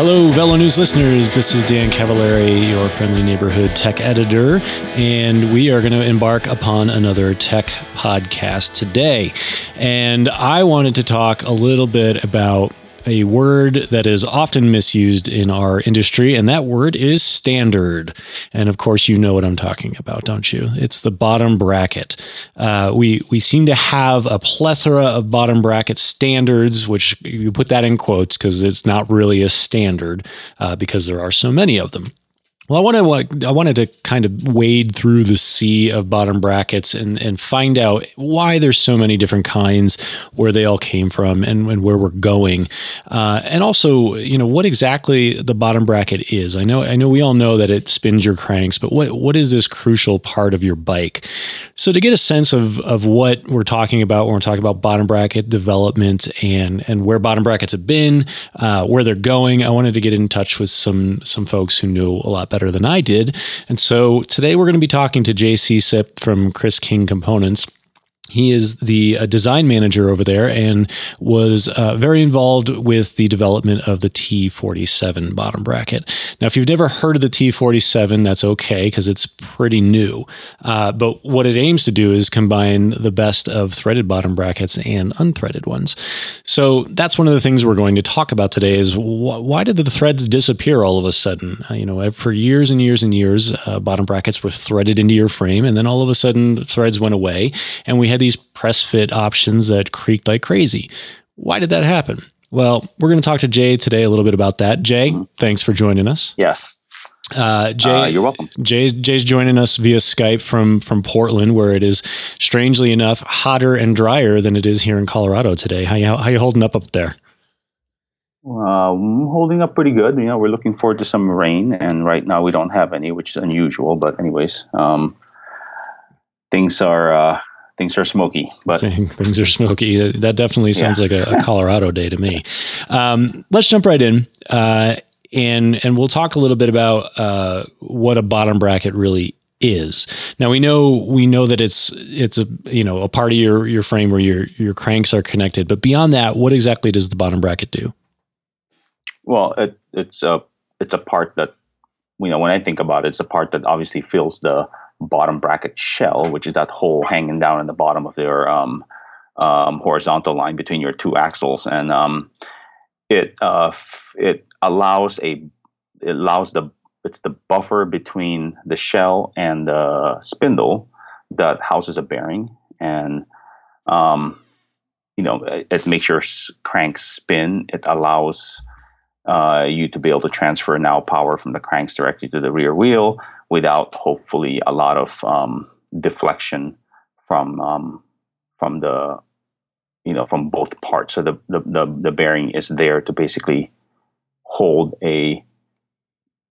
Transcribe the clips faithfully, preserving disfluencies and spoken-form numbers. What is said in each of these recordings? Hello, VeloNews listeners. This is Dan Cavallari, your friendly neighborhood tech editor, and we are going to embark upon another tech podcast today. And I wanted to talk a little bit about a word that is often misused in our industry, and that word is standard. And of course, you know what I'm talking about, don't you? It's the bottom bracket. Uh, we we seem to have a plethora of bottom bracket standards, which you put that in quotes because it's not really a standard uh, because there are so many of them. Well, I wanted, I wanted to kind of wade through the sea of bottom brackets and, and find out why there's so many different kinds, where they all came from, and, and where we're going. Uh, and also, you know, what exactly the bottom bracket is. I know I know we all know that it spins your cranks, but what what is this crucial part of your bike? So to get a sense of of what we're talking about when we're talking about bottom bracket development and, and where bottom brackets have been, uh, where they're going, I wanted to get in touch with some, some folks who know a lot better than I did. And so today we're going to be talking to J C Sipe from Chris King Components. He is the uh, design manager over there and was uh, very involved with the development of the T forty-seven bottom bracket. Now, if you've never heard of the T forty-seven, that's okay because it's pretty new. Uh, but what it aims to do is combine the best of threaded bottom brackets and unthreaded ones. So that's one of the things we're going to talk about today is wh- why did the threads disappear all of a sudden? Uh, you know, for years and years and years, uh, bottom brackets were threaded into your frame, and then all of a sudden the threads went away and we had these press fit options that creaked like crazy. Why did that happen? Well, we're going to talk to Jay today a little bit about that. Jay, thanks for joining us. Yes. Uh, Jay, uh, you're welcome. Jay's, Jay's joining us via Skype from, from Portland, where it is, strangely enough, hotter and drier than it is here in Colorado today. How you, how you holding up up there? Uh, I'm holding up pretty good. You know, we're looking forward to some rain, and right now we don't have any, which is unusual. But anyways, um, things are... Uh, Things are smoky, but things are smoky. That definitely sounds yeah. like a, a Colorado day to me. Um, let's jump right in, uh, and and we'll talk a little bit about uh, what a bottom bracket really is. is. Now we know, we know that it's, it's a, you know, a part of your, your frame where your, your cranks are connected, but beyond that, what exactly does the bottom bracket do? Well, it, it's a, it's a part that, you know, when I think about it, it's a part that obviously fills the bottom bracket shell, which is that hole hanging down in the bottom of your um, um, horizontal line between your two axles, and um, it uh, f- it allows a it allows the it's the buffer between the shell and the spindle that houses a bearing, and um, you know it, it makes your crank spin. It allows uh, you to be able to transfer now power from the cranks directly to the rear wheel, without hopefully a lot of um, deflection from um, from the you know from both parts. So the, the the the bearing is there to basically hold a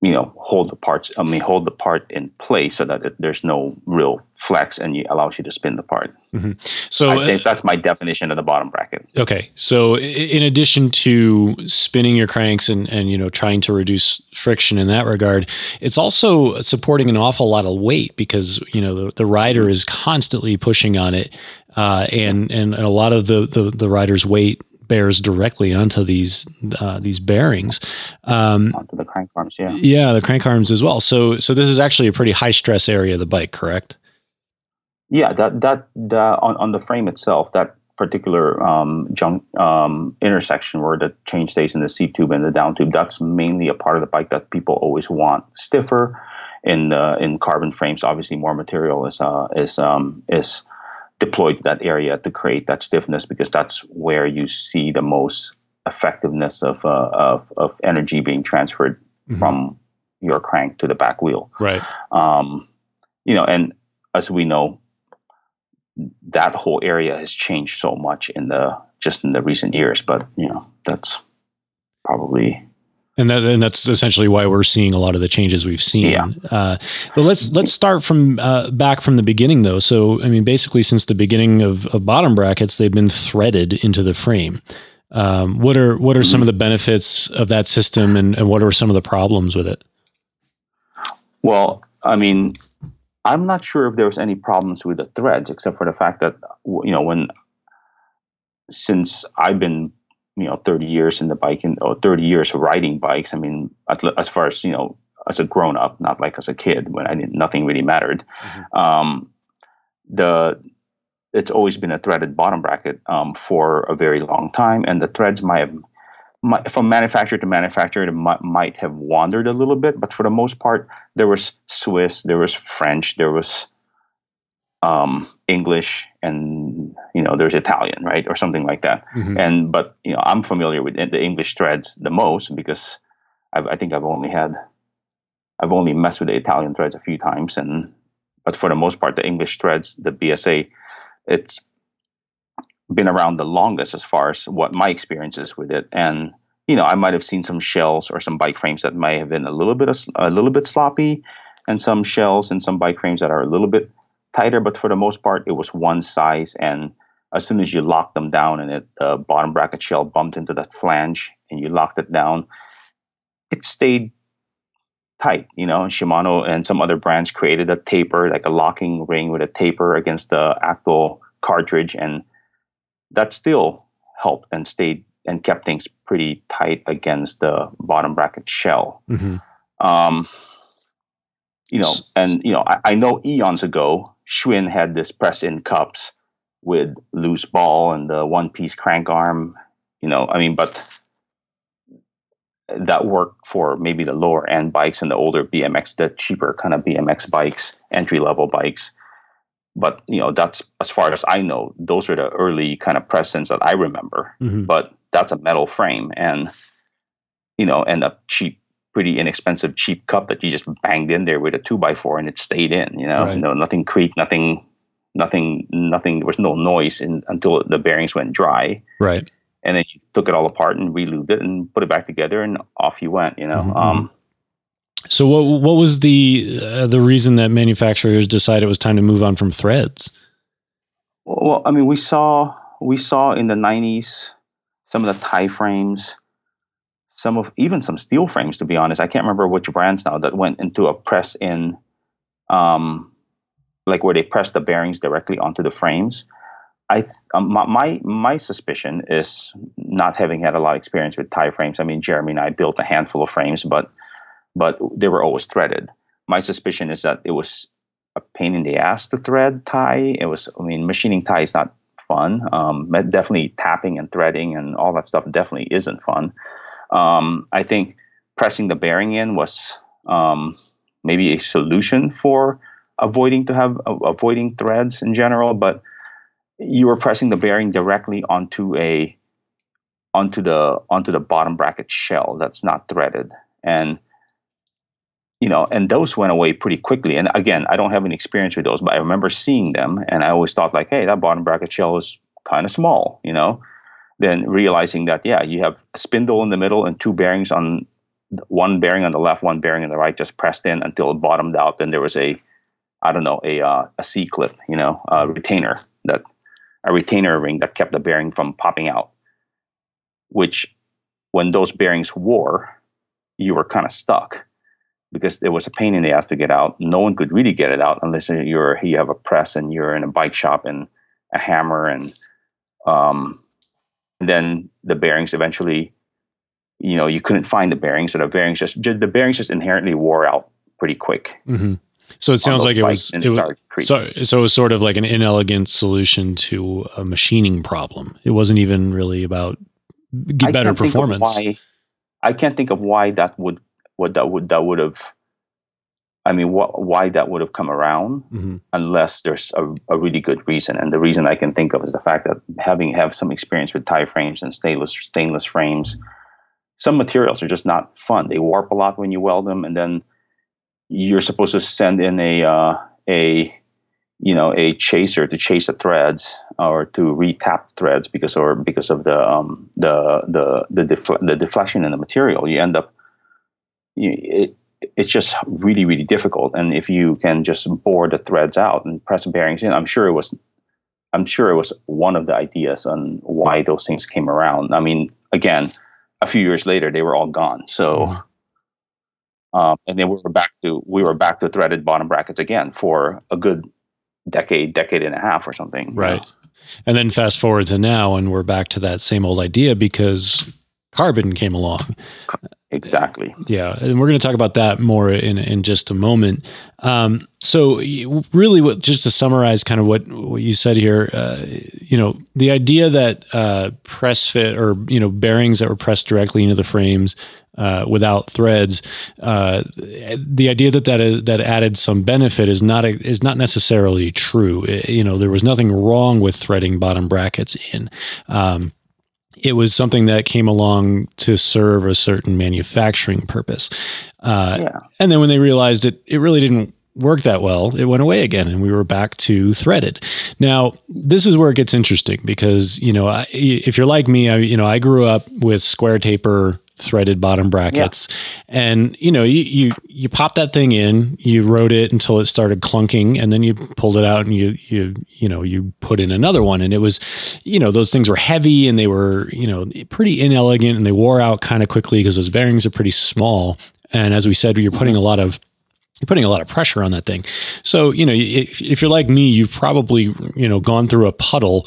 you know hold the parts. I mean hold the part in place so that it, there's no real flex, and it allows you to spin the part. Mm-hmm. So I think uh, that's my definition of the bottom bracket. Okay, so in addition to spinning your cranks and and you know trying to reduce friction in that regard, it's also supporting an awful lot of weight because you know the, the rider is constantly pushing on it, uh, and and a lot of the the, the rider's weight bears directly onto these uh, these bearings, um, onto the crank arms. Yeah, yeah, the crank arms as well. So so this is actually a pretty high stress area of the bike, correct? Yeah, that that the, on on the frame itself, that particular um, junk um, intersection where the change stays in the seat tube and the down tube, that's mainly a part of the bike that people always want stiffer. In uh, in carbon frames, obviously more material is uh, is um, is deployed to that area to create that stiffness, because that's where you see the most effectiveness of uh, of, of energy being transferred mm-hmm. from your crank to the back wheel. Right. Um, you know, and as we know, that whole area has changed so much in the just in the recent years, but you know that's probably and that and that's essentially why we're seeing a lot of the changes we've seen. Yeah. Uh, but let's let's start from uh, back from the beginning, though. So I mean, basically, since the beginning of, of bottom brackets, they've been threaded into the frame. Um, what are what are some of the benefits of that system, and, and what are some of the problems with it? Well, I mean. I'm not sure if there was any problems with the threads, except for the fact that, you know, when since I've been, you know, thirty years in the bike and or thirty years of riding bikes. I mean, as far as, you know, as a grown up, not like as a kid when I didn't, nothing really mattered. Mm-hmm. Um, the, it's always been a threaded bottom bracket um, for a very long time. And the threads might have, might, from manufacturer to manufacturer, it might, might have wandered a little bit, but for the most part, there was Swiss, there was French, there was um, English, and, you know, there's Italian, right? Or something like that. Mm-hmm. And, but, you know, I'm familiar with the English threads the most because I've, I think I've only had, I've only messed with the Italian threads a few times. And, but for the most part, the English threads, the B S A, it's been around the longest as far as what my experience is with it. And, you know, I might have seen some shells or some bike frames that might have been a little bit, a little bit sloppy, and some shells and some bike frames that are a little bit tighter. But for the most part, it was one size. And as soon as you locked them down and it, the uh, bottom bracket shell bumped into that flange and you locked it down, it stayed tight, you know. Shimano and some other brands created a taper, like a locking ring with a taper against the actual cartridge, and that still helped and stayed and kept things pretty tight against the bottom bracket shell. Mm-hmm. Um, you know, and you know, I, I know eons ago, Schwinn had this press-in cups with loose ball and the one-piece crank arm. You know, I mean, but that worked for maybe the lower end bikes and the older B M X, the cheaper kind of B M X bikes, entry level bikes. But, you know, that's, as far as I know, those are the early kind of press-ins that I remember. Mm-hmm. But that's a metal frame and, you know, and a cheap, pretty inexpensive, cheap cup that you just banged in there with a two by four and it stayed in, you know, right. No, nothing creaked, nothing, nothing, nothing, there was no noise in, until the bearings went dry. Right. And then you took it all apart and re-lubed it and put it back together, and off you went. You know. Mm-hmm. Um, so what what was the uh, the reason that manufacturers decided it was time to move on from threads? Well, I mean, we saw we saw in the nineties some of the tie frames, some of even some steel frames. To be honest, I can't remember which brands now that went into a press in, um, like where they pressed the bearings directly onto the frames. I th- um, my my suspicion is, not having had a lot of experience with tie frames. I mean, Jeremy and I built a handful of frames, but but they were always threaded. My suspicion is that it was a pain in the ass to thread tie. It was, I mean, machining tie is not fun. Um, definitely tapping and threading and all that stuff definitely isn't fun. Um, I think pressing the bearing in was um, maybe a solution for avoiding to have uh, avoiding threads in general, but you were pressing the bearing directly onto a onto the onto the bottom bracket shell that's not threaded, and you know, and those went away pretty quickly. And again, I don't have any experience with those, but I remember seeing them, and I always thought like, hey, that bottom bracket shell is kind of small, you know. Then realizing that, yeah, you have a spindle in the middle and two bearings on one bearing on the left, one bearing on the right, just pressed in until it bottomed out. Then there was a, I don't know, a uh, a C clip, you know, a retainer that. A retainer ring that kept the bearing from popping out, which when those bearings wore, you were kind of stuck because it was a pain in the ass to get out. No one could really get it out unless you're, you have a press and you're in a bike shop and a hammer. And, um, and then the bearings eventually, you know, you couldn't find the bearings. So the bearings just, the bearings just inherently wore out pretty quick. Mm-hmm. So it sounds like it was, it was so, so it was sort of like an inelegant solution to a machining problem. It wasn't even really about get better performance. Why, I can't think of why that would, what that would, that would have, I mean, what, why that would have come around. Mm-hmm. Unless there's a, a really good reason. And the reason I can think of is the fact that having have some experience with tie frames and stainless, stainless frames, some materials are just not fun. They warp a lot when you weld them, and then you're supposed to send in a uh, a you know a chaser to chase the threads or to re-tap threads because or because of the um, the the the, defle- the deflection in the material. You end up you, it it's just really really difficult. And if you can just bore the threads out and press bearings in, I'm sure it was I'm sure it was one of the ideas on why those things came around. I mean, again, a few years later they were all gone. So. Mm. Um, and then we were back to we were back to threaded bottom brackets again for a good decade, decade and a half or something. Right. You know? And then fast forward to now, and we're back to that same old idea because carbon came along. Exactly. Yeah. And we're going to talk about that more in, in just a moment. Um, so really, what, just to summarize kind of what, what you said here, uh, you know, the idea that uh, press fit or, you know, bearings that were pressed directly into the frames uh, without threads, uh, the idea that that, is, that added some benefit is not, a, is not necessarily true. It, you know, there was nothing wrong with threading bottom brackets in, um, it was something that came along to serve a certain manufacturing purpose. Uh, yeah. And then when they realized that it really didn't work that well, it went away again and we were back to threaded. Now, this is where it gets interesting because, you know, I, if you're like me, I, you know, I grew up with square taper threaded bottom brackets. Yeah. And, you know, you, you, you pop that thing in, you rode it until it started clunking, and then you pulled it out and you, you, you know, you put in another one. And it was, you know, those things were heavy and they were, you know, pretty inelegant and they wore out kind of quickly because those bearings are pretty small. And as we said, you're putting a lot of, you're putting a lot of pressure on that thing. So, you know, if, if you're like me, you've probably, you know, gone through a puddle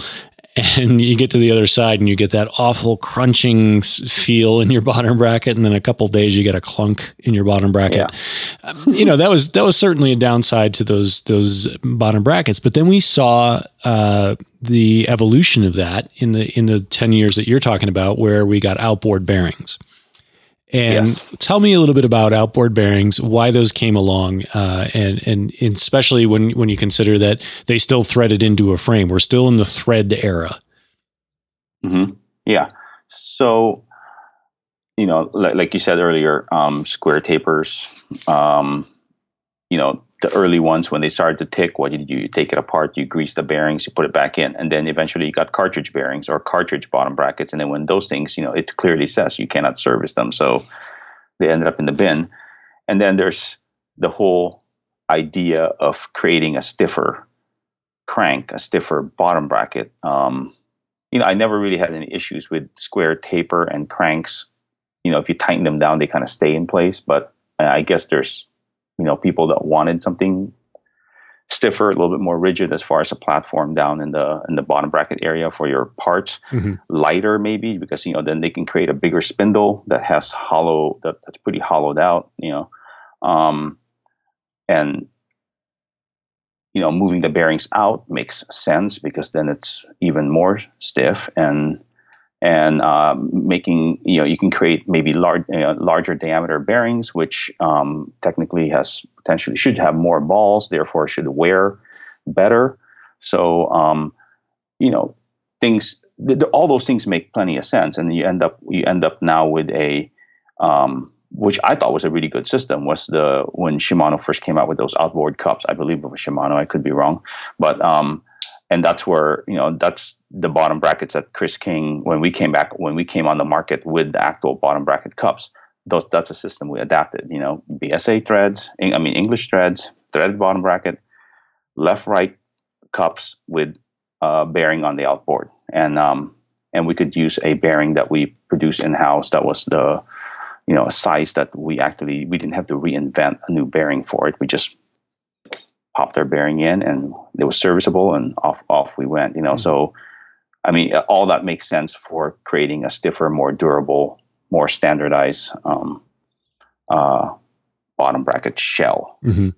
and you get to the other side and you get that awful crunching feel in your bottom bracket. And then a couple of days you get a clunk in your bottom bracket. Yeah. um, you know, that was, that was certainly a downside to those, those bottom brackets. But then we saw uh, the evolution of that in the, in the ten years that you're talking about, where we got outboard bearings. And yes. Tell me a little bit about outboard bearings, why those came along, uh, and, and and especially when when you consider that they still threaded into a frame. We're still in the thread era. Mm-hmm. Yeah. So, you know, like, like you said earlier, um, square tapers, um, you know, the early ones when they started to tick, what you do, you take it apart, you grease the bearings, you put it back in, and then eventually you got cartridge bearings or cartridge bottom brackets. And then when those things, you know, it clearly says you cannot service them. So they ended up in the bin. And then there's the whole idea of creating a stiffer crank, a stiffer bottom bracket. Um, you know, I never really had any issues with square taper and cranks. You know, if you tighten them down, they kind of stay in place, but I guess there's, you know, people that wanted something stiffer, a little bit more rigid as far as a platform down in the in the bottom bracket area for your parts, mm-hmm. lighter maybe, because, you know, then they can create a bigger spindle that has hollow, that, that's pretty hollowed out, you know, um, and, you know, moving the bearings out makes sense because then it's even more stiff, and and um, making, you know, you can create maybe large, you know, larger diameter bearings, which um, technically has potentially should have more balls, therefore should wear better. So, um, you know, things, th- all those things make plenty of sense. And you end up, you end up now with a, um, which I thought was a really good system, was the, when Shimano first came out with those outboard cups, I believe it was Shimano, I could be wrong, but, um, and that's where, you know, that's the bottom brackets that Chris King, when we came back, when we came on the market with the actual bottom bracket cups, those, that's a system we adapted, you know, B S A threads, I mean, English threads, threaded bottom bracket, left, right cups with uh, bearing on the outboard. And, um, and we could use a bearing that we produce in-house that was the, you know, a size that we actually, we didn't have to reinvent a new bearing for it. We just popped our bearing in and it was serviceable and off, off we went, you know? Mm-hmm. So, I mean, all that makes sense for creating a stiffer, more durable, more standardized, um, uh, bottom bracket shell. Mm-hmm.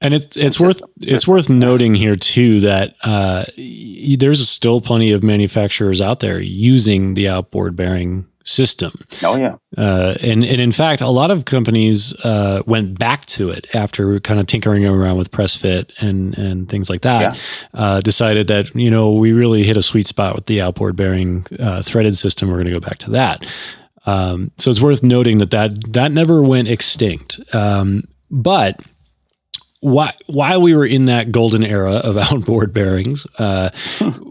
And it's, it's worth, it's worth noting here too, that, uh, y- there's still plenty of manufacturers out there using the outboard bearing system. Oh yeah. Uh, and, and in fact, a lot of companies, uh, went back to it after kind of tinkering around with press fit and, and things like that, yeah. uh, decided that, you know, we really hit a sweet spot with the outboard bearing, uh, threaded system. We're going to go back to that. Um, so it's worth noting that that, that never went extinct. Um, but Why, while we were in that golden era of outboard bearings, uh,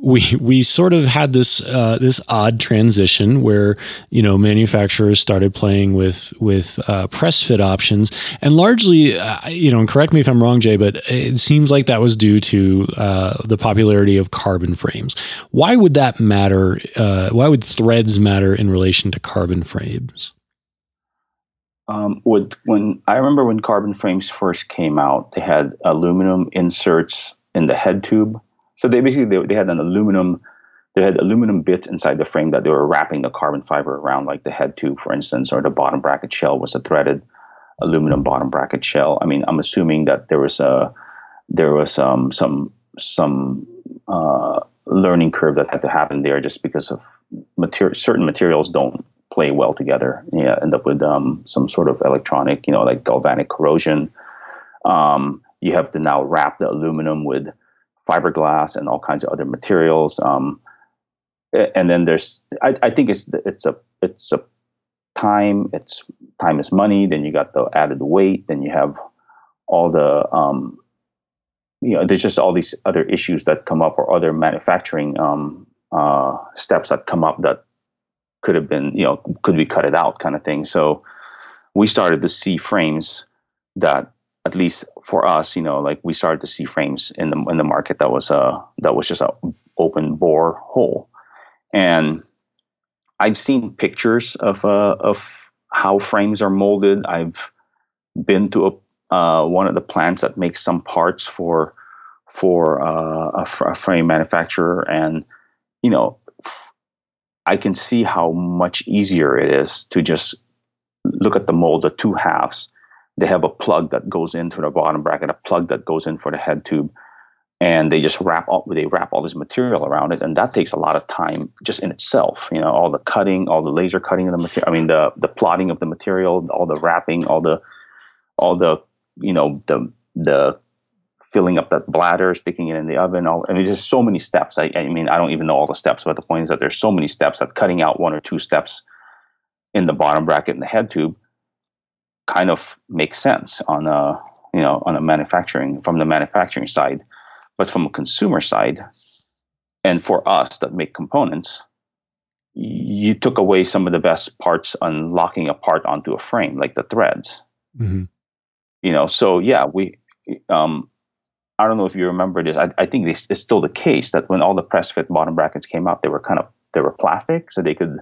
we we sort of had this uh, this odd transition where, you know, manufacturers started playing with with uh, press fit options, and largely, uh, you know, and correct me if I'm wrong, Jay, but it seems like that was due to uh, the popularity of carbon frames. Why would that matter? Uh, why would threads matter in relation to carbon frames? Um, with, when I remember when carbon frames first came out, they had aluminum inserts in the head tube So they basically, they, they had an aluminum, they had aluminum bits inside the frame that they were wrapping the carbon fiber around, like the head tube, for instance, or the bottom bracket shell was a threaded aluminum bottom bracket shell. I mean, I'm assuming that there was a, there was um, some, some uh, learning curve that had to happen there, just because of material, certain materials don't play well together. Yeah, end up with um, some sort of electronic, you know, like galvanic corrosion. Um, you have to now wrap the aluminum with fiberglass and all kinds of other materials. Um, and then there's, I, I think it's it's a it's a time it's time is money. Then you got the added weight. Then you have all the um, you know, there's just all these other issues that come up, or other manufacturing um, uh, steps that come up that could have been, you know, could we cut it out, kind of thing. So we started to see frames that, at least for us, you know, like we started to see frames in the in the market that was uh that was just an open bore hole. And I've seen pictures of uh, of how frames are molded. I've been to a uh, one of the plants that makes some parts for for uh, a, fr- a frame manufacturer, and you know, I can see how much easier it is to just look at the mold, the two halves. They have a plug that goes into the bottom bracket, a plug that goes in for the head tube, and they just wrap up, they wrap all this material around it. And that takes a lot of time just in itself, you know, all the cutting, all the laser cutting of the material, I mean, the, the plotting of the material, all the wrapping, all the, all the, you know, the, the filling up that bladder, sticking it in the oven. All, I mean, there's so many steps. I, I mean, I don't even know all the steps, but the point is that there's so many steps that cutting out one or two steps in the bottom bracket and the head tube kind of makes sense on a, you know, on a manufacturing, from the manufacturing side. But from a consumer side, and for us that make components, you took away some of the best parts on locking a part onto a frame, like the threads. Mm-hmm. You know, so yeah, we, um, I don't know if you remember this. I, I think this, it's still the case that when all the press fit bottom brackets came out, they were kind of, they were plastic, so they could,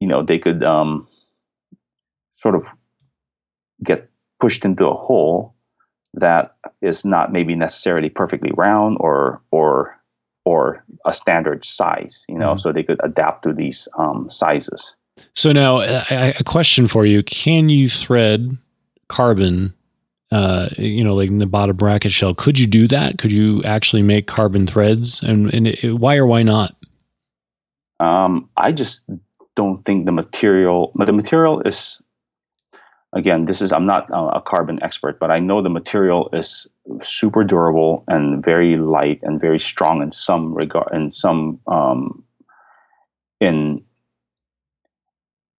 you know, they could, um, sort of get pushed into a hole that is not maybe necessarily perfectly round or or or a standard size, you know, mm-hmm. so they could adapt to these um, sizes. So now, a, a question for you: can you thread carbon? Uh, you know, like in the bottom bracket shell, could you do that? Could you actually make carbon threads? And and it, why or why not? Um, I just don't think the material. But the material is. Again, this is, I'm not uh, a carbon expert, but I know the material is super durable and very light and very strong in some regard, in some, um, in,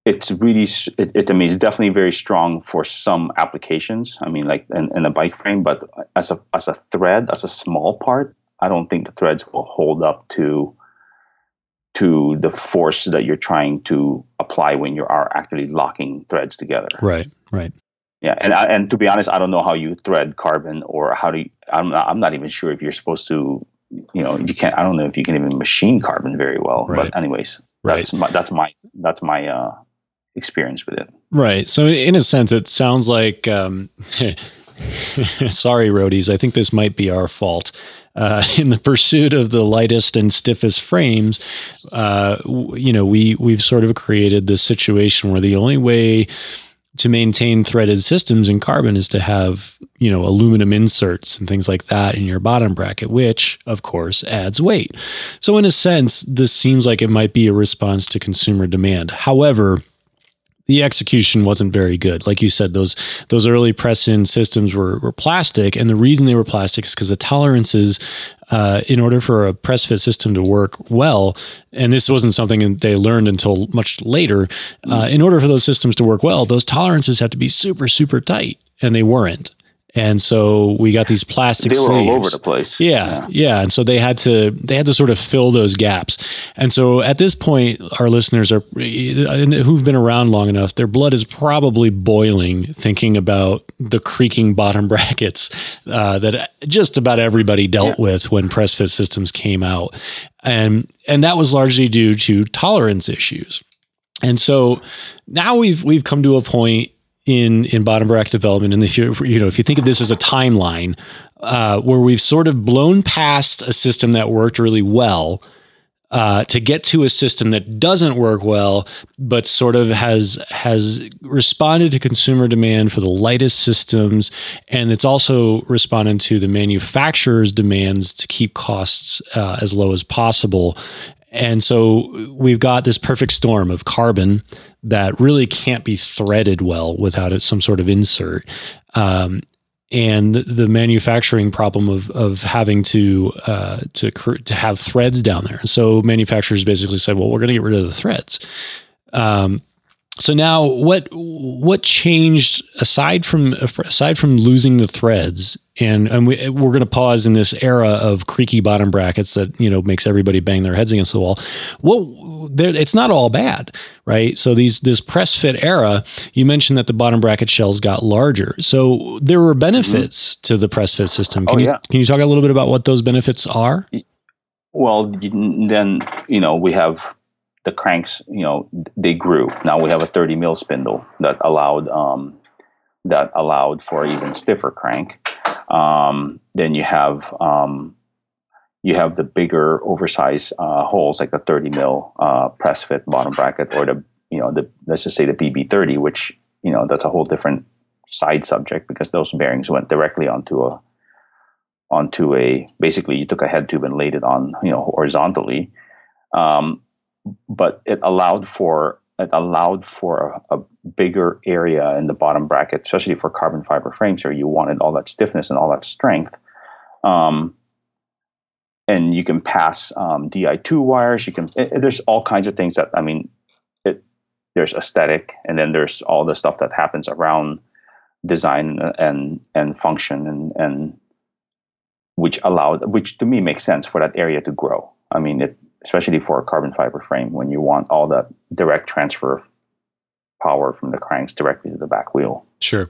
it's really, it, it, I mean, it's definitely very strong for some applications. I mean, like in, in a bike frame, but as a, as a thread, as a small part, I don't think the threads will hold up to, to the force that you're trying to apply when you are actually locking threads together. Right, right. Yeah, and and to be honest, I don't know how you thread carbon, or how do you, I'm not, I'm not even sure if you're supposed to, you know, you can't, I don't know if you can even machine carbon very well. Right. But anyways, that's right. my, that's my that's my uh, experience with it. Right. So in a sense, it sounds like. Um, sorry, roadies. I think this might be our fault. Uh, in the pursuit of the lightest and stiffest frames, uh, w- you know, we we've sort of created this situation where the only way to maintain threaded systems in carbon is to have, you know, aluminum inserts and things like that in your bottom bracket, which of course adds weight. So in a sense, this seems like it might be a response to consumer demand. However, the execution wasn't very good. Like you said, those those early press-in systems were, were plastic, and the reason they were plastic is because the tolerances, uh, in order for a press-fit system to work well, and this wasn't something they learned until much later, uh, in order for those systems to work well, those tolerances have to be super, super tight, and they weren't. And so we got these plastic sleeves. They were all over the place. Yeah, yeah, yeah. And so they had to they had to sort of fill those gaps. And so at this point, our listeners are who've been around long enough, their blood is probably boiling thinking about the creaking bottom brackets uh, that just about everybody dealt yeah. with when press fit systems came out, and and that was largely due to tolerance issues. And so now we've we've come to a point. In, in bottom bracket development, and if you you know if you think of this as a timeline uh, where we've sort of blown past a system that worked really well uh, to get to a system that doesn't work well, but sort of has has responded to consumer demand for the lightest systems. And it's also responded to the manufacturer's demands to keep costs uh, as low as possible. And so we've got this perfect storm of carbon that really can't be threaded well without it, some sort of insert. Um, and the manufacturing problem of, of having to, uh, to, cr- to have threads down there. So manufacturers basically said, well, we're going to get rid of the threads. Um, so now what, what changed aside from, aside from losing the threads? And, and we, we're going to pause in this era of creaky bottom brackets that, you know, makes everybody bang their heads against the wall. Well, it's not all bad, right? So these, this press fit era, you mentioned that the bottom bracket shells got larger. So there were benefits mm-hmm. to the press fit system. Can, oh, you, yeah. can you talk a little bit about what those benefits are? Well, then, you know, we have the cranks, you know, they grew. Now we have a thirty mil spindle that allowed, um, that allowed for even stiffer crank. Um, then you have, um, you have the bigger oversized, uh, holes like the thirty mil, uh, press fit bottom bracket, or the, you know, the, let's just say the B B thirty, which, you know, that's a whole different side subject because those bearings went directly onto a, onto a, basically you took a head tube and laid it on, you know, horizontally. Um, but it allowed for, it allowed for a, a bigger area in the bottom bracket, especially for carbon fiber frames where you wanted all that stiffness and all that strength. Um, and you can pass um, D I two wires. You can, it, it, there's all kinds of things that, I mean, it, there's aesthetic, and then there's all the stuff that happens around design and, and function and, and which allowed, which to me makes sense for that area to grow. I mean, it, especially for a carbon fiber frame, when you want all that direct transfer power from the cranks directly to the back wheel. Sure.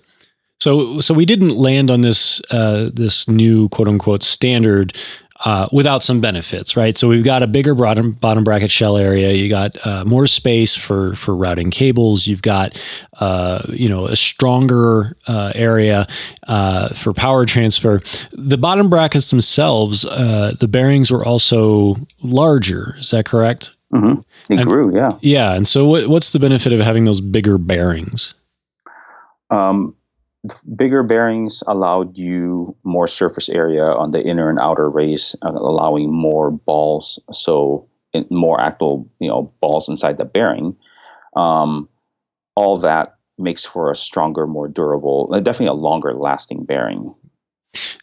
So, so we didn't land on this, uh, this new quote unquote standard, uh, without some benefits, right? So we've got a bigger bottom, bottom bracket shell area. You got, uh, more space for, for routing cables. You've got, uh, you know, a stronger, uh, area, uh, for power transfer. The bottom brackets themselves, uh, the bearings were also larger. Is that correct? Mm-hmm. They and, grew, yeah. Yeah. And so what, what's the benefit of having those bigger bearings? Um, bigger bearings allowed you more surface area on the inner and outer race, uh, allowing more balls. So in, more actual, you know, balls inside the bearing. Um, all that makes for a stronger, more durable, definitely a longer lasting bearing.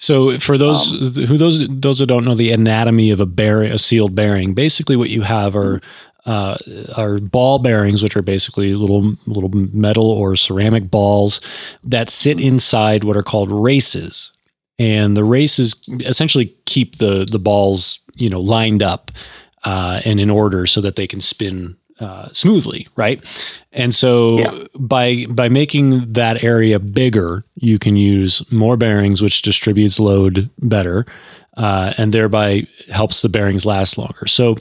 So for those um, who those those who don't know the anatomy of a bearing, a sealed bearing, basically what you have are uh, are ball bearings, which are basically little little metal or ceramic balls that sit inside what are called races, and the races essentially keep the the balls, you know, lined up uh, and in order so that they can spin uh, smoothly, right? And so yeah. by by making that area bigger, you can use more bearings, which distributes load better, uh, and thereby helps the bearings last longer. So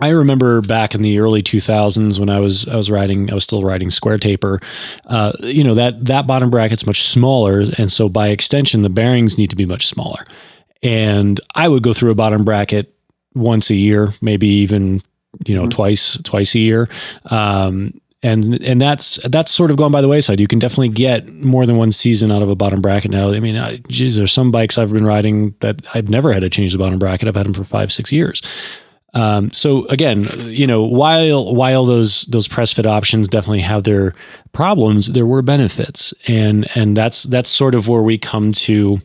I remember back in the early two thousands when I was I was riding I was still riding square taper, uh, you know, that that bottom bracket's much smaller, and so by extension the bearings need to be much smaller. And I would go through a bottom bracket once a year, maybe even, you know, mm-hmm. twice, twice a year. Um, and, and that's, that's sort of gone by the wayside. You can definitely get more than one season out of a bottom bracket now. I mean, I, geez, there's some bikes I've been riding that I've never had to change the bottom bracket. I've had them for five, six years. Um, so again, you know, while, while those, those press fit options definitely have their problems, there were benefits, and, and that's, that's sort of where we come to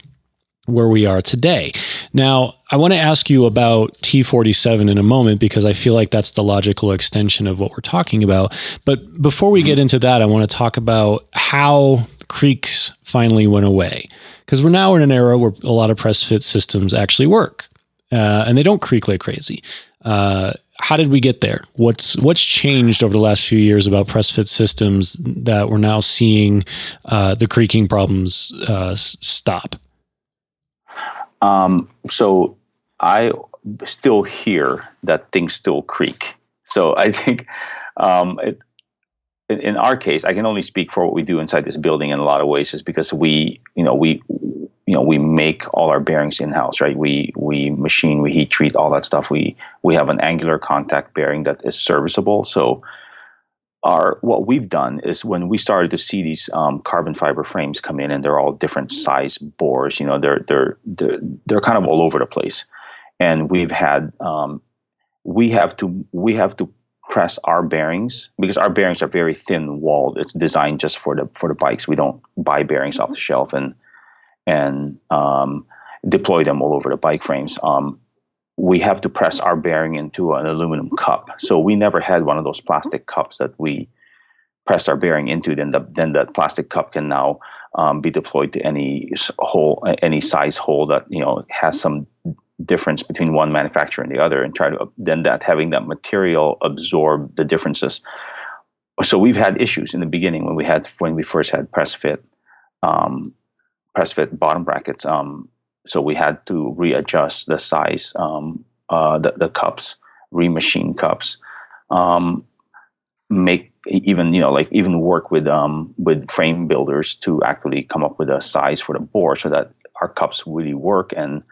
where we are today. Now, I want to ask you about T forty-seven in a moment, because I feel like that's the logical extension of what we're talking about. But before we get into that, I want to talk about how creaks finally went away, because we're now in an era where a lot of press fit systems actually work, uh, and they don't creak like crazy. Uh, how did we get there? What's, what's changed over the last few years about press fit systems that we're now seeing, uh, the creaking problems, uh, stop? Um, so I still hear that things still creak. So I think, um, it, in, in our case, I can only speak for what we do inside this building in a lot of ways, is because we, you know, we, you know, we make all our bearings in-house, right? We, we machine, we heat treat, all that stuff. We, we have an angular contact bearing that is serviceable. So our, what we've done is when we started to see these um, carbon fiber frames come in, and they're all different size bores, you know, they're, they're, they're, they're kind of all over the place. And we've had, um, we have to, we have to press our bearings, because our bearings are very thin walled. It's designed just for the, for the bikes. We don't buy bearings off the shelf and, and, um, deploy them all over the bike frames. Um, we have to press our bearing into an aluminum cup. So we never had one of those plastic cups that we pressed our bearing into. Then the, then that plastic cup can now, um, be deployed to any hole, any size hole that, you know, has some difference between one manufacturer and the other, and try to then that having that material absorb the differences. So we've had issues in the beginning when we had when we first had press fit, um, press fit bottom brackets. Um, so we had to readjust the size, um, uh, the, the cups, remachine cups, um, make even you know like even work with um, with frame builders to actually come up with a size for the bore so that our cups really work. And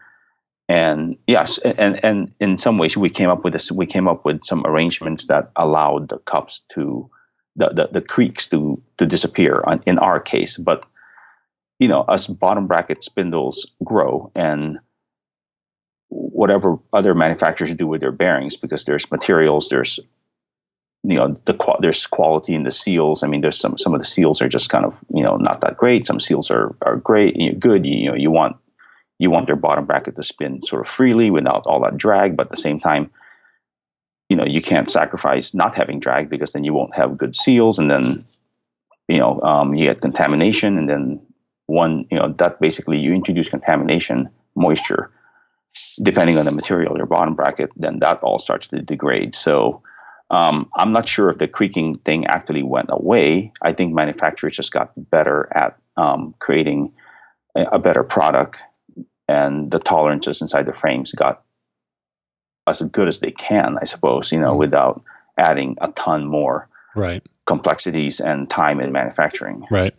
And yes, and, and in some ways we came up with this, we came up with some arrangements that allowed the cups to, the, the, the creaks to, to disappear on, in our case. But, you know, as bottom bracket spindles grow and whatever other manufacturers do with their bearings, because there's materials, there's, you know, the there's quality in the seals. I mean, there's some, some of the seals are just kind of, you know, not that great. Some seals are, are great, you know, good, you, you know, you want. You want their bottom bracket to spin sort of freely without all that drag, but at the same time, you know, you can't sacrifice not having drag, because then you won't have good seals, and then, you know, um, you get contamination, and then one, you know, that basically you introduce contamination, moisture, depending on the material, your bottom bracket, then that all starts to degrade. So um, I'm not sure if the creaking thing actually went away. I think manufacturers just got better at um, creating a, a better product, and the tolerances inside the frames got as good as they can, I suppose, you know, mm-hmm. without adding a ton more right. complexities and time in manufacturing. Right.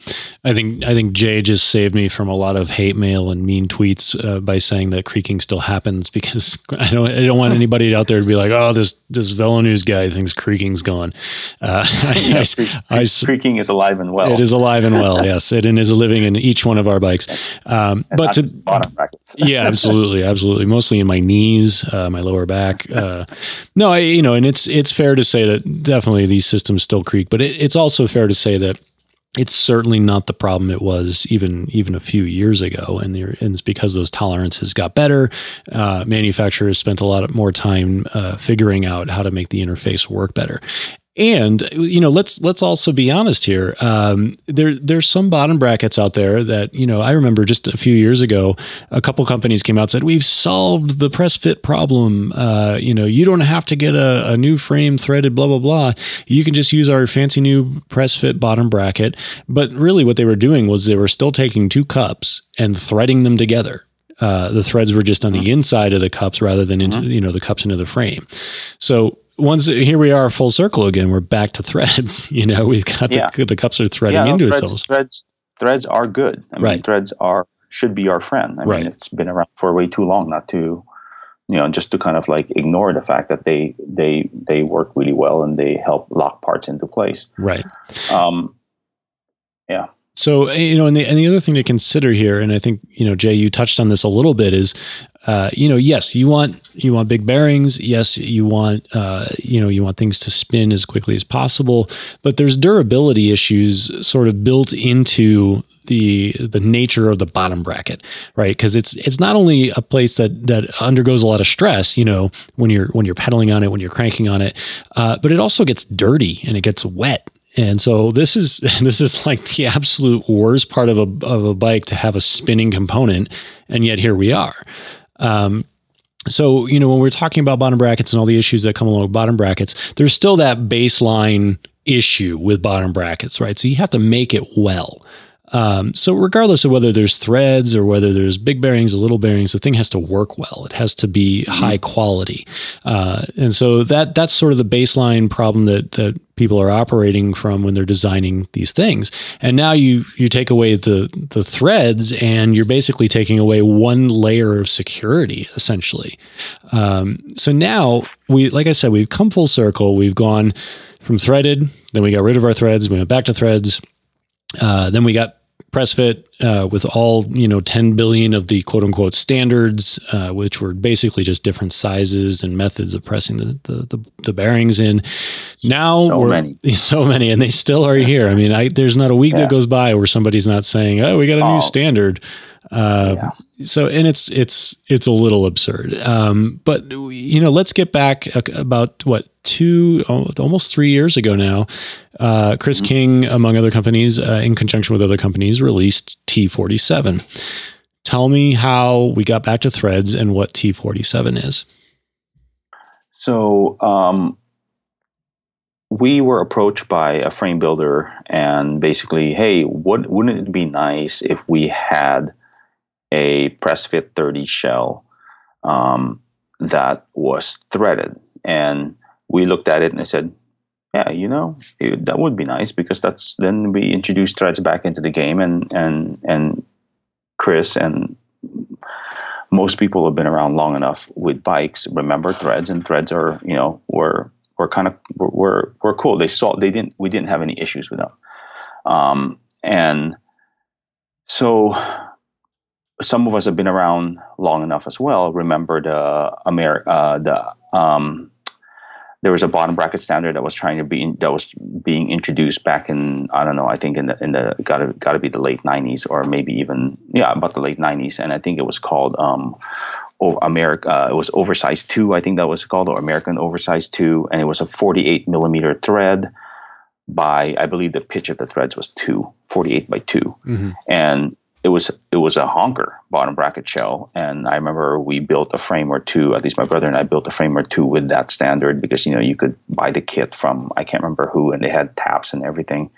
I think I think Jay just saved me from a lot of hate mail and mean tweets uh, by saying that creaking still happens, because I don't I don't want anybody out there to be like, oh, this this VeloNews guy thinks creaking's gone. Uh, yeah, I, I, creaking is alive and well. It is alive and well. Yes, it and is living in each one of our bikes. Um, but to, bottom brackets. yeah, absolutely, absolutely. Mostly in my knees, uh, my lower back. Uh, no, I, you know, and it's it's fair to say that definitely these systems still creak. But it, it's also fair to say that it's certainly not the problem it was even even a few years ago. And, and it's because those tolerances got better. Uh, manufacturers spent a lot more time uh, figuring out how to make the interface work better. And, you know, let's let's also be honest here. Um, there there's some bottom brackets out there that, you know, I remember just a few years ago, a couple companies came out and said, we've solved the press fit problem. Uh, you know, you don't have to get a, a new frame threaded, blah, blah, blah. You can just use our fancy new press fit bottom bracket. But really what they were doing was they were still taking two cups and threading them together. Uh, the threads were just on the inside of the cups rather than, into, you know, the cups into the frame. So once here we are full circle again, we're back to threads. You know, we've got yeah. the, the cups are threading yeah, no, into threads, themselves. Threads, threads are good. I mean, right. threads are, should be our friend. I right. mean, it's been around for way too long not to, you know, just to kind of like ignore the fact that they, they, they work really well and they help lock parts into place. Right. Um, yeah. So, you know, and the, and the other thing to consider here, and I think, you know, Jay, you touched on this a little bit is, Uh, you know, yes, you want you want big bearings. Yes, you want uh, you know you want things to spin as quickly as possible. But there's durability issues sort of built into the the nature of the bottom bracket, right? Because it's it's not only a place that that undergoes a lot of stress, you know, when you're when you're pedaling on it, when you're cranking on it, uh, but it also gets dirty and it gets wet. And so this is this is like the absolute worst part of a of a bike to have a spinning component, and yet here we are. Um, so, you know, when we're talking about bottom brackets and all the issues that come along with bottom brackets, there's still that baseline issue with bottom brackets, right? So you have to make it well. Um, so regardless of whether there's threads or whether there's big bearings or little bearings, the thing has to work well. It has to be high quality. Uh, and so that, that's sort of the baseline problem that, that people are operating from when they're designing these things. And now you you take away the the threads, and you're basically taking away one layer of security, essentially. Um, so now we, like I said, we've come full circle. We've gone from threaded, then we got rid of our threads, we went back to threads, uh, then we got press fit uh, with all, you know, ten billion of the quote unquote standards, uh, which were basically just different sizes and methods of pressing the the, the, the bearings in. Now so we're many. so many, and they still are here. I mean, I, there's not a week yeah. that goes by where somebody's not saying, "Oh, we got a oh. new standard." Uh, yeah. So, and it's it's it's a little absurd. Um, but you know, let's get back about what two, almost three years ago now. Uh, Chris King, among other companies, uh, in conjunction with other companies, released T forty-seven. Tell me how we got back to threads and what T forty-seven is. So um, we were approached by a frame builder, and basically, hey, what, wouldn't it be nice if we had a Press-Fit thirty shell um, that was threaded? And we looked at it and I said, yeah, you know, it, that would be nice, because that's, then we introduced threads back into the game, and and and Chris and most people have been around long enough with bikes, remember threads, and threads are, you know, were were kind of were were cool. They saw they didn't we didn't have any issues with them, um, and so. Some of us have been around long enough as well. Remember the Amer- uh, the um, there was a bottom bracket standard that was trying to be in, that was being introduced back in I don't know I think in the in the gotta gotta be the late nineties or maybe even yeah about the late nineties, and I think it was called um, oh, America uh, it was oversized two, I think that was called, or American oversized two, and it was a forty-eight millimeter thread by, I believe the pitch of the threads was two, forty-eight by two, mm-hmm. and It was it was a honker bottom bracket shell, and I remember we built a frame or two. At least my brother and I built a frame or two with that standard, because you know you could buy the kit from I can't remember who, and they had taps and everything.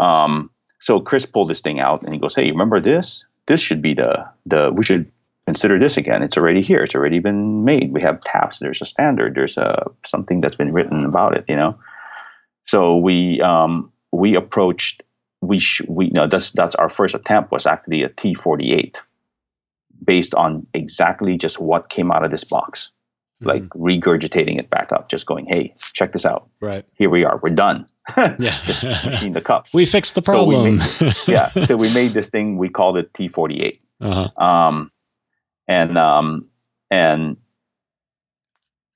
Um, so Chris pulled this thing out and he goes, "Hey, remember this? This should be the the we should consider this again. It's already here. It's already been made. We have taps. There's a standard. There's a something that's been written about it. You know." So we um, we approached. We sh- we no, that's that's our first attempt was actually a T forty-eight, based on exactly just what came out of this box, mm-hmm. like regurgitating it back up, just going, hey, check this out. Right here we are, we're done. Yeah, just machine the cups. We fixed the problem. So made, yeah, so we made this thing. We called it T forty-eight, uh-huh. um, and um, and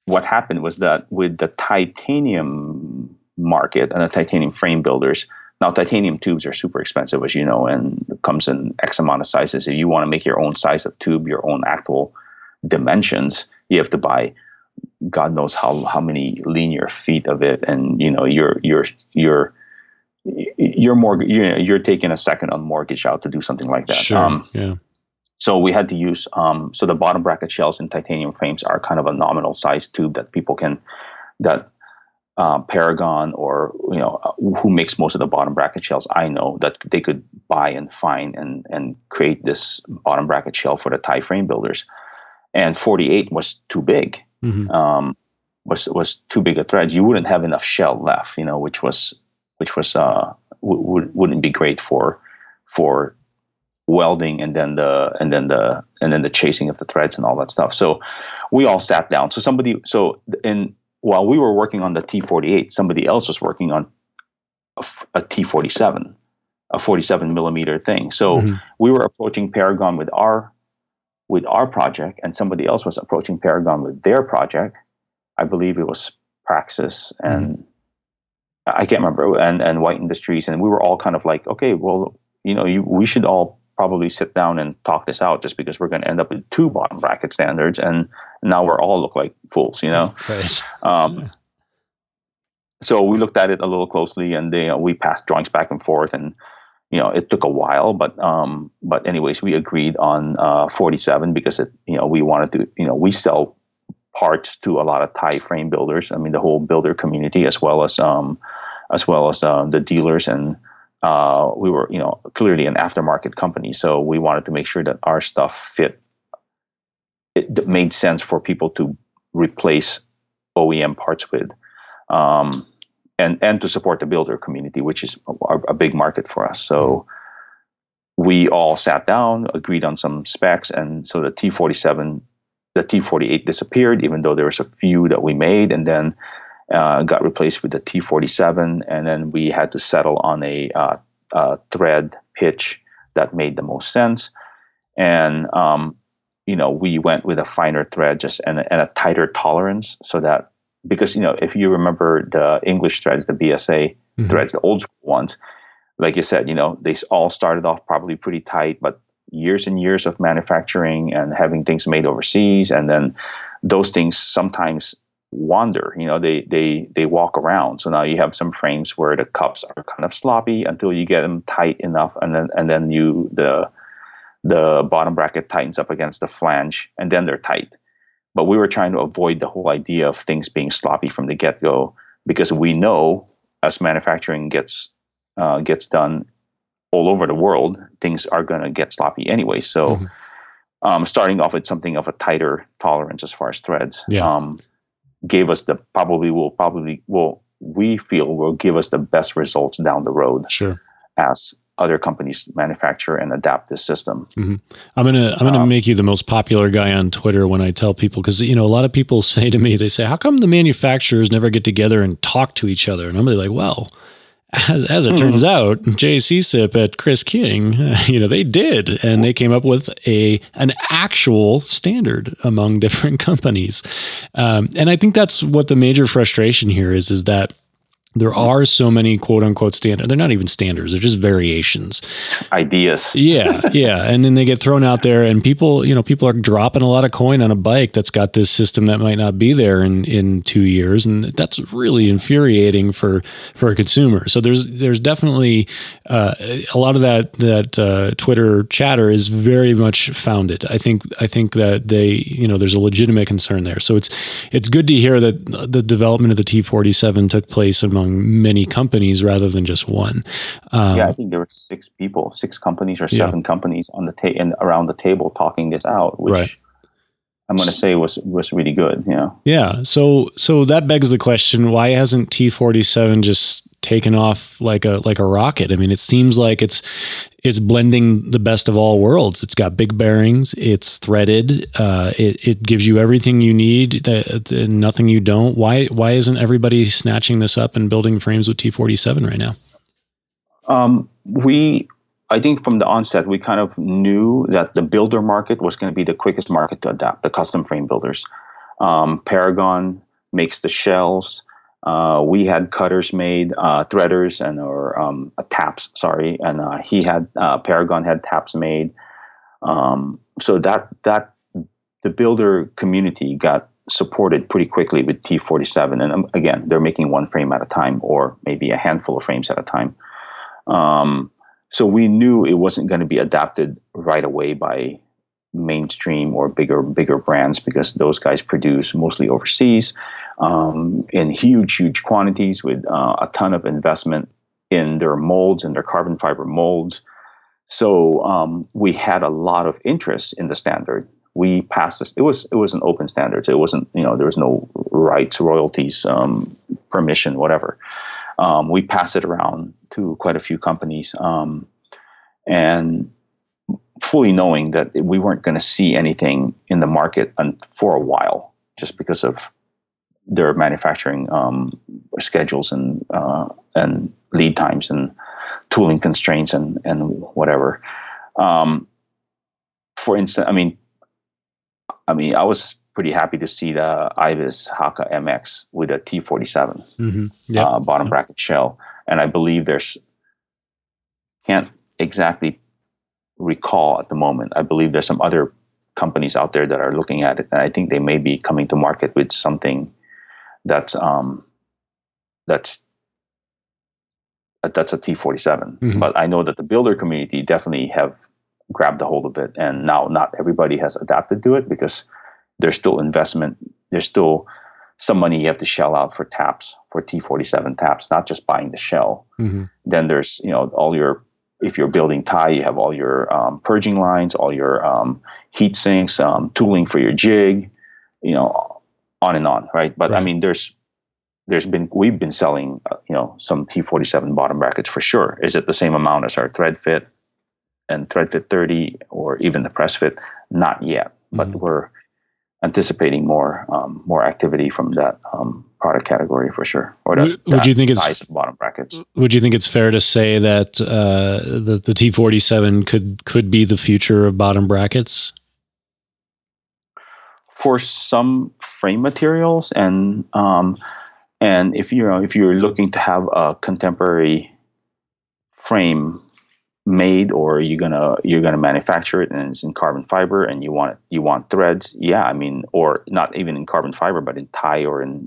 what happened was that with the titanium market and the titanium frame builders. Now, titanium tubes are super expensive, as you know, and it comes in X amount of sizes. If you want to make your own size of tube, your own actual dimensions, you have to buy God knows how, how many linear feet of it. And, you know, you're you're you're you're more you're, you're taking a second on mortgage out to do something like that. Sure. Um, yeah. So we had to use um, so the bottom bracket shells in titanium frames are kind of a nominal size tube that people can that. Uh, Paragon or, you know, who makes most of the bottom bracket shells, I know that they could buy and find and and create this bottom bracket shell for the Thai frame builders. And forty-eight was too big, mm-hmm. um, was was too big a thread. You wouldn't have enough shell left, you know, which was which was uh w- wouldn't be great for for welding and then the and then the and then the chasing of the threads and all that stuff. So we all sat down. So somebody so in While we were working on the T forty-eight, somebody else was working on a, a T forty-seven, a forty-seven millimeter thing. So mm-hmm. we were approaching Paragon with our with our project, and somebody else was approaching Paragon with their project. I believe it was Praxis and mm-hmm. I can't remember, and and White Industries, and we were all kind of like, okay, well, you know, you, we should all probably sit down and talk this out, just because we're going to end up with two bottom bracket standards, and now we're all look like fools, you know? Right. Um, yeah. So we looked at it a little closely, and they, uh, we passed drawings back and forth, and, you know, it took a while, but, um, but anyways, we agreed on, uh, forty-seven, because it, you know, we wanted to, you know, we sell parts to a lot of Thai frame builders. I mean, the whole builder community, as well as, um, as well as, um, the dealers, and, Uh, we were, you know, clearly an aftermarket company, so we wanted to make sure that our stuff fit. It, it made sense for people to replace O E M parts with. Um, and, and to support the builder community, which is a, a big market for us. So we all sat down, agreed on some specs, and so the T forty-seven, the T forty-eight disappeared, even though there was a few that we made, and then uh, got replaced with the T forty-seven, and then we had to settle on a uh, uh, thread pitch that made the most sense. And um, you know, we went with a finer thread, just and, and a tighter tolerance, so that because you know, if you remember the English threads, the B S A mm-hmm. threads, the old school ones, like you said, you know, they all started off probably pretty tight, but years and years of manufacturing and having things made overseas, and then those things sometimes wander. You know, they they they walk around. So now you have some frames where the cups are kind of sloppy until you get them tight enough, and then and then you the the bottom bracket tightens up against the flange, and then they're tight. But we were trying to avoid the whole idea of things being sloppy from the get-go, because we know as manufacturing gets uh, gets done all over the world, things are going to get sloppy anyway. So mm-hmm. um, starting off with something of a tighter tolerance as far as threads yeah. um, gave us the probably will probably will we feel will give us the best results down the road. Sure. As other companies manufacture and adapt this system. Mm-hmm. I'm going to, I'm going to um, make you the most popular guy on Twitter when I tell people, cause you know, a lot of people say to me, they say, how come the manufacturers never get together and talk to each other? And I'm really like, well, as, as it mm-hmm. turns out, J C Sipe at Chris King, you know, they did, and they came up with a, an actual standard among different companies. Um, and I think that's what the major frustration here is, is that there are so many quote unquote standards. They're not even standards. They're just variations. Ideas. yeah. Yeah. And then they get thrown out there, and people, you know, people are dropping a lot of coin on a bike that's got this system that might not be there in, in two years. And that's really infuriating for, for a consumer. So there's, there's definitely uh, a lot of that, that uh, Twitter chatter is very much founded. I think, I think that they, you know, there's a legitimate concern there. So it's, it's good to hear that the development of the T forty-seven took place among many companies rather than just one. Um, yeah, I think there were six people, six companies or seven yeah. companies on the ta- and around the table talking this out, which right. I'm going to say was was really good. Yeah. Yeah. So so that begs the question: why hasn't T forty-seven just taken off like a like a rocket? I mean, it seems like it's it's blending the best of all worlds. It's got big bearings. It's threaded. Uh, it it gives you everything you need that, that nothing you don't. Why why isn't everybody snatching this up and building frames with T forty-seven right now? Um, we. I think from the onset, we kind of knew that the builder market was going to be the quickest market to adapt, the custom frame builders. Um, Paragon makes the shells. Uh, we had cutters made, uh, threaders, and or um, uh, taps, sorry. And uh, he had, uh, Paragon had taps made. Um, so that, that the builder community got supported pretty quickly with T forty-seven. And um, again, they're making one frame at a time, or maybe a handful of frames at a time. Um, So we knew it wasn't going to be adapted right away by mainstream or bigger bigger brands, because those guys produce mostly overseas um, in huge, huge quantities with uh, a ton of investment in their molds and their carbon fiber molds. So um, we had a lot of interest in the standard. We passed this. It was it was an open standard. So it wasn't, you know, there was no rights, royalties, um, permission, whatever. Um, we pass it around to quite a few companies, um, and fully knowing that we weren't going to see anything in the market un- for a while, just because of their manufacturing um, schedules and uh, and lead times and tooling constraints and and whatever. Um, for instance, I mean, I mean, I was. pretty happy to see the Ibis Haka M X with a T forty-seven mm-hmm. yep. uh, bottom yep. bracket shell, and I believe there's can't exactly recall at the moment. I believe there's some other companies out there that are looking at it, and I think they may be coming to market with something that's um that's that's a T forty-seven. Mm-hmm. But I know that the builder community definitely have grabbed a hold of it, and now not everybody has adapted to it, because there's still investment. There's still some money you have to shell out for taps, for T forty-seven taps, not just buying the shell. Mm-hmm. Then there's, you know, all your, if you're building tie, you have all your um, purging lines, all your um, heat sinks, um, tooling for your jig, you know, on and on, right? But right. I mean, there's there's been we've been selling uh, you know some T forty-seven bottom brackets for sure. Is it the same amount as our Threadfit and Threadfit thirty or even the PressFit? Not yet, but mm-hmm. we're anticipating more um, more activity from that um, product category for sure. Or that, would, would that you think it's bottom brackets? Would you think it's fair to say that uh, the, the T forty-seven could could be the future of bottom brackets? For some frame materials, and um, and if you know if you're looking to have a contemporary frame made, or you're gonna you're gonna manufacture it and it's in carbon fiber, and you want you want threads, yeah, I mean, or not even in carbon fiber, but in tie or in,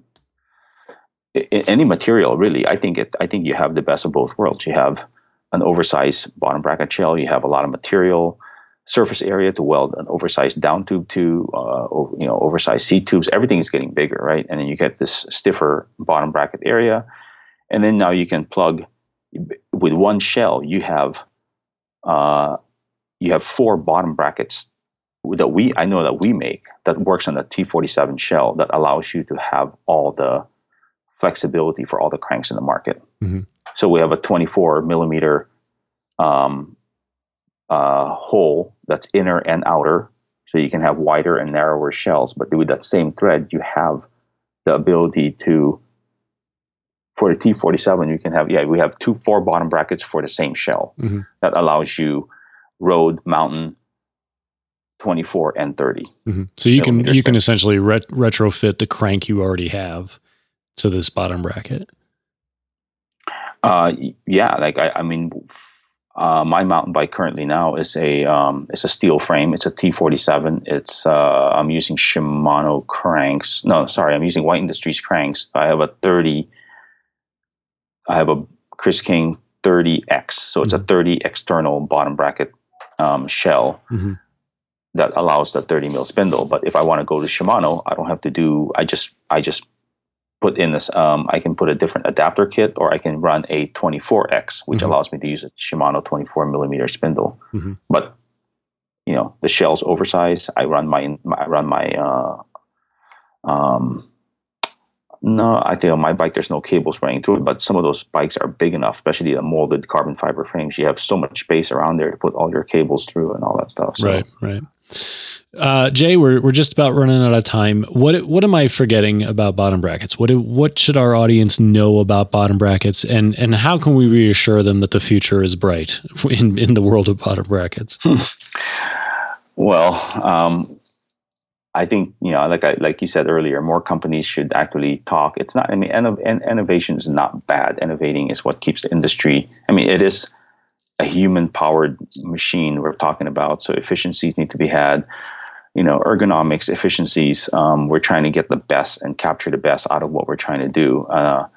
in any material really. I think it. I think you have the best of both worlds. You have an oversized bottom bracket shell. You have a lot of material. Surface area to weld an oversized down tube to, uh, you know, oversized seat tubes. Everything is getting bigger, right? And then you get this stiffer bottom bracket area, and then now you can plug with one shell. You have, uh, you have four bottom brackets that we I know that we make that works on the T forty-seven shell that allows you to have all the flexibility for all the cranks in the market. Mm-hmm. So we have a twenty-four millimeter. Um, Uh, hole that's inner and outer, so you can have wider and narrower shells, but with that same thread you have the ability to, for the T forty-seven you can have yeah we have two four bottom brackets for the same shell. Mm-hmm. That allows you road, mountain, twenty-four and thirty. Mm-hmm. So you can you can essentially ret- retrofit the crank you already have to this bottom bracket. Uh, yeah like I, I mean Uh, my mountain bike currently now is a um, it's a steel frame. It's a T forty-seven. It's uh, I'm using Shimano cranks. No, sorry, I'm using White Industries cranks. I have a thirty. I have a Chris King thirty X. So it's mm-hmm. a thirty external bottom bracket um, shell mm-hmm. that allows the thirty mil spindle. But if I want to go to Shimano, I don't have to do. I just I just put in this, um, I can put a different adapter kit, or I can run a twenty-four X, which mm-hmm. allows me to use a Shimano twenty-four millimeter spindle. Mm-hmm. But you know, the shell's oversized. I run my, my I run my, uh, um, no, I think on my bike there's no cables running through it, but some of those bikes are big enough, especially the molded carbon fiber frames. You have so much space around there to put all your cables through and all that stuff. So. Right, right. Uh, Jay, we're we're just about running out of time. What what am I forgetting about bottom brackets? What what should our audience know about bottom brackets, and and how can we reassure them that the future is bright in, in the world of bottom brackets? Hmm. Well, um, I think you know, like I like you said earlier, more companies should actually talk. It's not. I mean, innovation is not bad. Innovating is what keeps the industry. I mean, it is a human-powered machine we're talking about, so efficiencies need to be had. You know, ergonomics, efficiencies. Um, we're trying to get the best and capture the best out of what we're trying to do. Uh,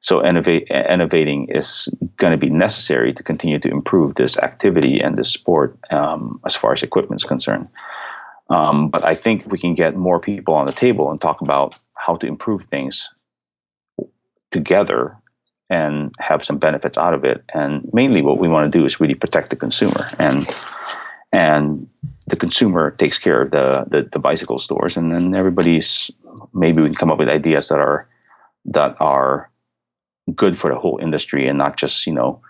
so, innovate, innovating is going to be necessary to continue to improve this activity and this sport um, as far as equipment is concerned. Um, but I think we can get more people on the table and talk about how to improve things together and have some benefits out of it. And mainly what we want to do is really protect the consumer. And and the consumer takes care of the, the, the bicycle stores, and then everybody's, maybe we can come up with ideas that are that are good for the whole industry, and not just, you know,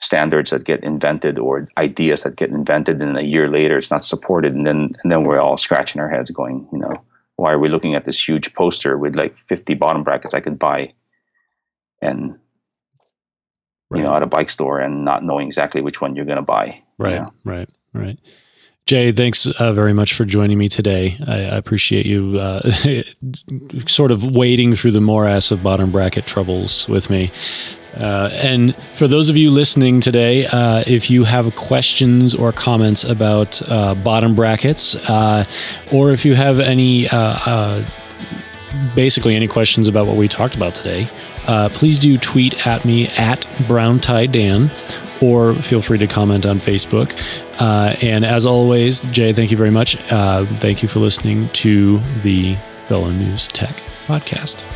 standards that get invented or ideas that get invented and a year later it's not supported, and then and then we're all scratching our heads going, you know, why are we looking at this huge poster with like fifty bottom brackets I could buy and Right. you know, at a bike store, and not knowing exactly which one you're going to buy. Right, you know? right, right. Jay, thanks uh, very much for joining me today. I, I appreciate you uh, sort of wading through the morass of bottom bracket troubles with me. Uh, and for those of you listening today, uh, if you have questions or comments about uh, bottom brackets, uh, or if you have any, uh, uh, basically any questions about what we talked about today, Uh, please do tweet at me at Brown Tie Dan, or feel free to comment on Facebook. Uh, and as always, Jay, thank you very much. Uh, thank you for listening to the VeloNews Tech Podcast.